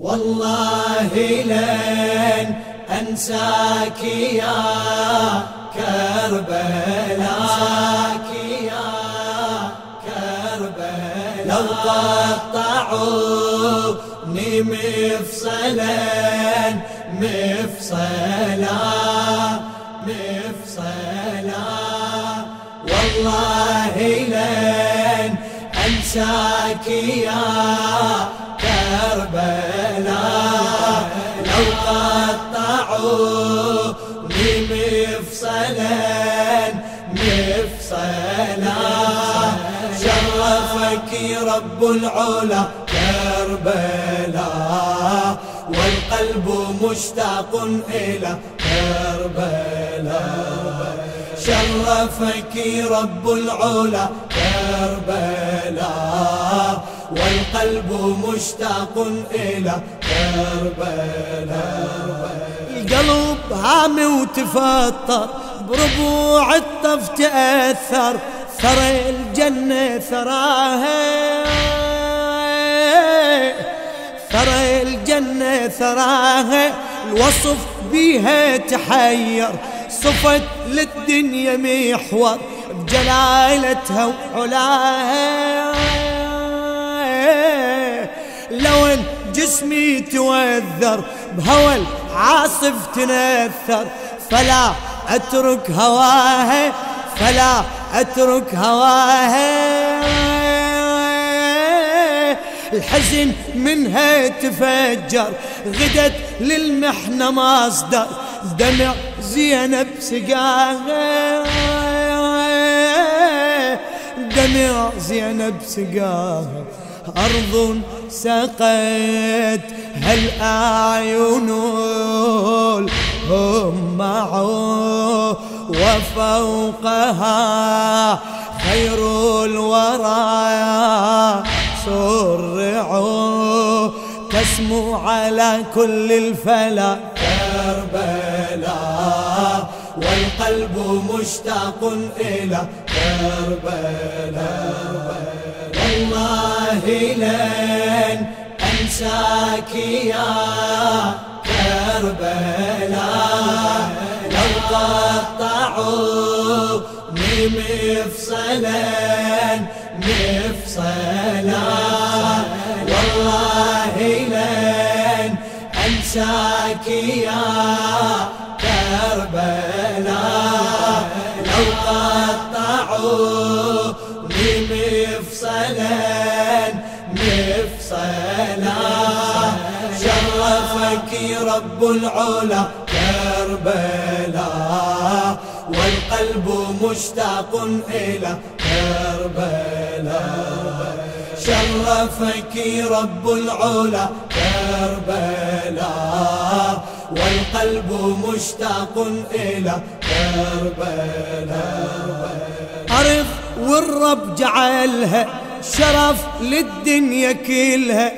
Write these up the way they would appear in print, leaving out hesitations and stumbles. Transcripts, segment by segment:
والله لن أنساك يا كربلاء لو قطعوني مفصلا والله لن أنساك يا كربلاء لو قطعوني مفصلا شرفك رب العلا كربلاء والقلب مشتاق إلى كربلاء شرفك رب العلا كربلاء والقلب مشتاق إلى كربلاء القلب هامي وتفطر بربوع الطف تأثر ثرى الجنة ثراها الوصف بيها تحير صفت للدنيا محور بجلالتها وعلاها لو ان جسمي توذر بهوى العاصف تنثر فلا اترك هواها الحزن منها تفجر غدت للمحنة مصدر دمع زينب سقاها أرض سقت هل أعين هم معه وفوقها خير الورى سرعوا تسمو على كل الفلا كربلاء والقلب مشتاق إلى كربلاء والله لن أنساك يا كربلاء لو قطعوني مفصلا والله لن أنساك يا كربلاء لو قطعوني مفصلا شرفك رب العلا كربلاء والقلب مشتاق إلى كربلاء شرفك رب العلا كربلاء والقلب مشتاق إلى كربلاء أرض والرب جعلها شرف للدنيا كلها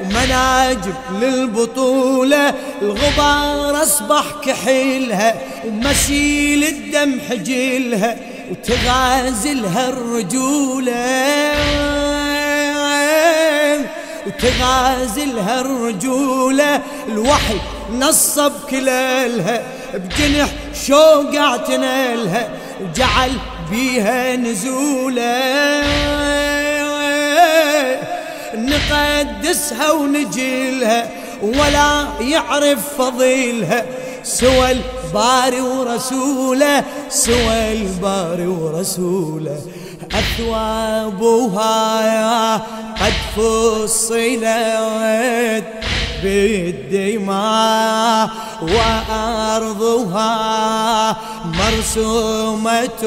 ومناجم للبطولة الغبار أصبح كحيلها ومسيل الدم حجيلها وتغازلها الرجولة الوحي نصب كلالها بجنح شوق اعتنالها وجعل بيها نزولا نقدسها ونجيلها ولا يعرف فضيلها سوى الباري ورسوله أثوابها قد فصلت بالدماء وأرضها مرسومة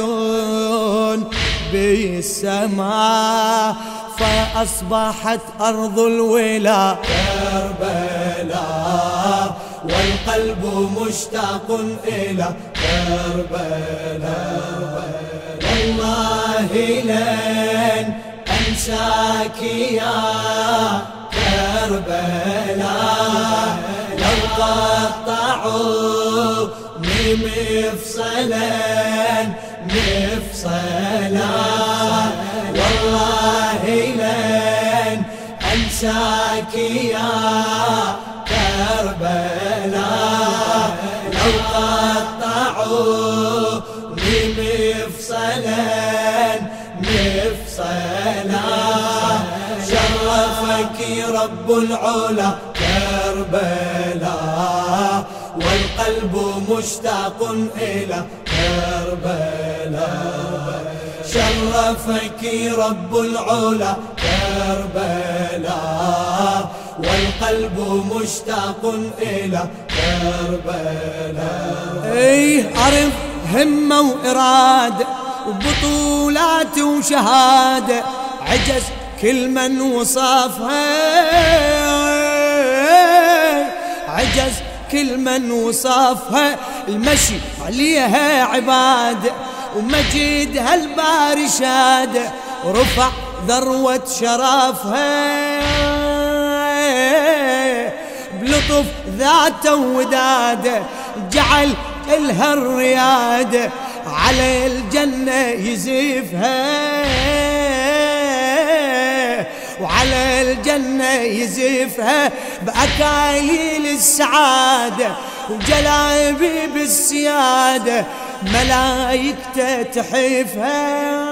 بالسماء فأصبحت أرض الولا كربلاء والقلب مشتاق إلى كربلاء والله لن أنساك يا كربلاء لو قطعوني مفصلا عساكي يا كربلاء لو قطعوني مفصلا مفصلا شرفك رب العلا كربلاء والقلب مشتاق إلى كربلاء شرفك رب العلا كربلاء والقلب مشتاق إلى كربلاء. ايه عرف همة وإرادة وبطولات وشهادة عجز كل من وصافها عجز كل من وصافها المشي عليها عبادة ومجيدها الباري شادة رفع ذروة شرفها بلطف ذاته ودادة جعل إلها الريادة على الجنة يزيفها وعلى الجنة يزفها بأكايل السعادة وجلابيب السيادة ملايكته تحفها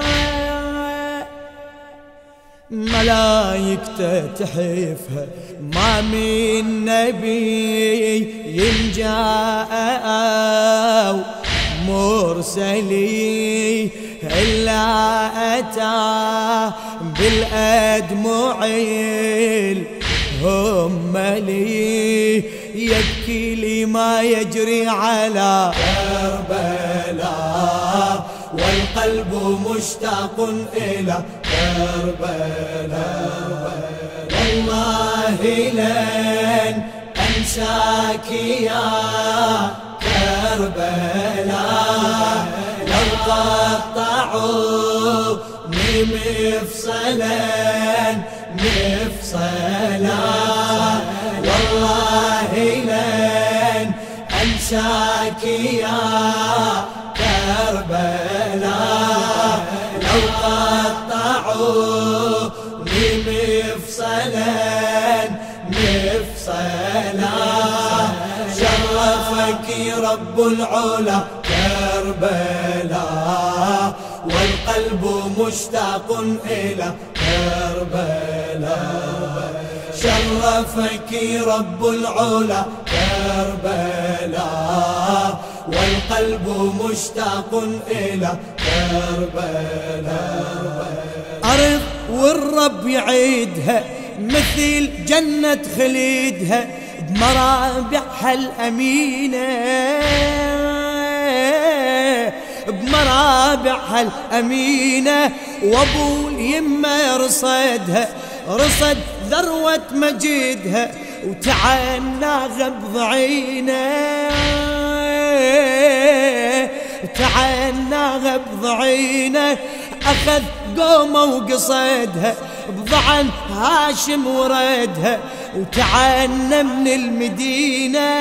ملايكته تحفها ما من نبي ينجاء مرسلي إلا أتى بالأدمع هم لي يبكي لي ما يجري على كربلاء والقلب مشتاق إلى كربلاء والله لن أنساك يا كربلاء لو قطعوا مفصلا مفصلا والله لن أنساك يا كربلاء لو قطعوا مفصلا مفصلا شرفك رب العلا كربلاء والقلب مشتاق إلى كربلاء شرفك رب العلا كربلاء والقلب مشتاق إلى كربلاء. أرض والرب يعيدها مثل جنة خليدها بمرابحها الأمينة بمرابعها الأمينة وابو اليمة رصدها رصد ذروة مجيدها وتعنى غبض عينه وتعنى غبض عينه أخذ قومه وقصدها بضعن هاشم وردها وتعنى من المدينة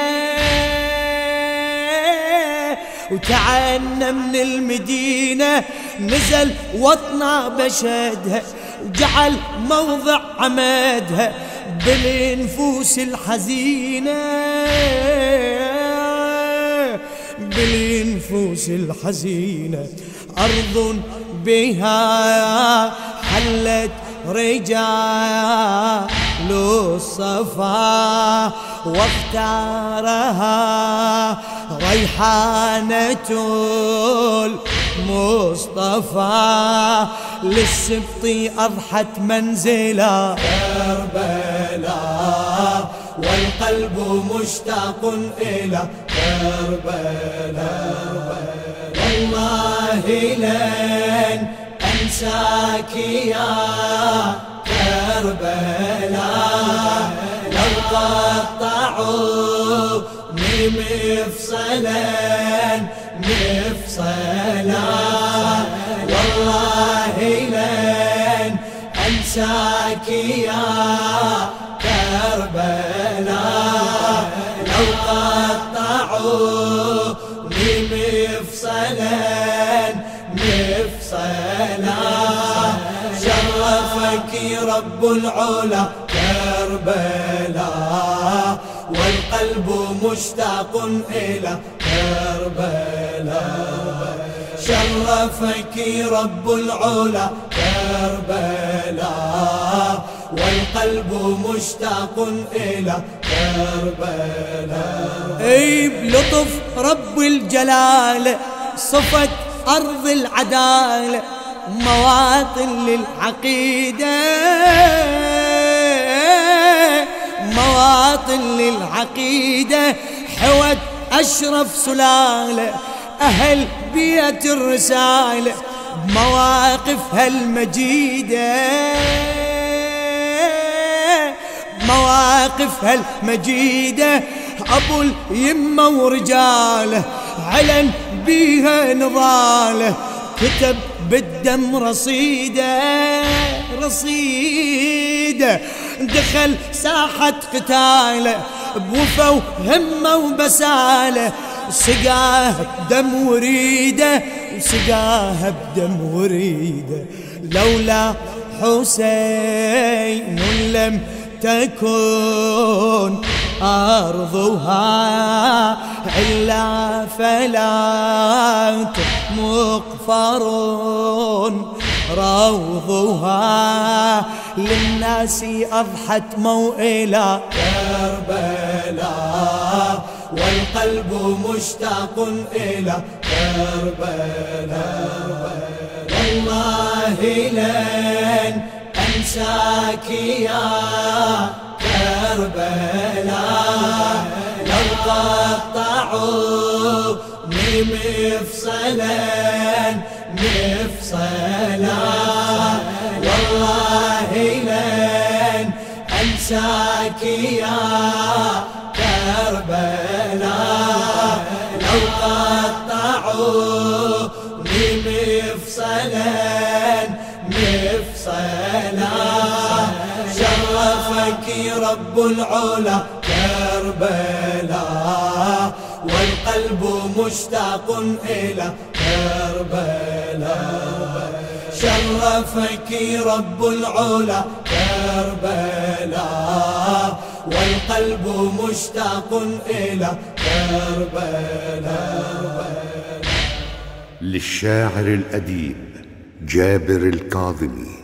وتعنى من المدينة نزل وطنا بشدها وجعل موضع عمادها بالنفوس الحزينة بالنفوس الحزينة أرض بها حلت رجال الصفا واختارها ريحانة المصطفى للسبط أضحت منزلا كربلاء والقلب مشتاق إلى كربلاء والله لن أنساك يا كربلاء لو قطعوا مفصلا مفصلا والله لن أنساك يا كربلاء لو قطعوا مفصلا مفصلا شرفا ذاك رب العلا كربلاء، والقلب مشتاق إلى كربلاء. شرفك رب العلا كربلاء، والقلب مشتاق إلى كربلاء. أي بلطف رب الجلال صفت أرض العدالة، مواطن للعقيدة، مواطن للعقيدة، حوت أشرف سلالة، أهل بيت الرسالة بمواقفها المجيدة، مواقفها المجيدة. أبو اليمة ورجاله علن بيها نضاله، كتب بالدم رصيده، رصيده، دخل ساحة قتاله بوفا وهمة وبساله، سقاها بدم وريده، وسقاها بدم وريده. لولا حسين لم تكون أرضها إلا فلات مقفر، روضها للناس أضحت موئلا كربلاء، والقلب مشتاق إلى كربلاء. والله لن أنساك يا كربلاء، لو قطعوني مفصلا مفصلا، والله لن أنساك يا كربلاء، لو قطعوني مفصلا مفصلا. شرفك رب العلا كربلاء، والقلب مشتاق إلى كربلاء. شرفك رب العلا كربلاء، والقلب مشتاق إلى كربلاء. للشاعر الأديب جابر الكاظمي.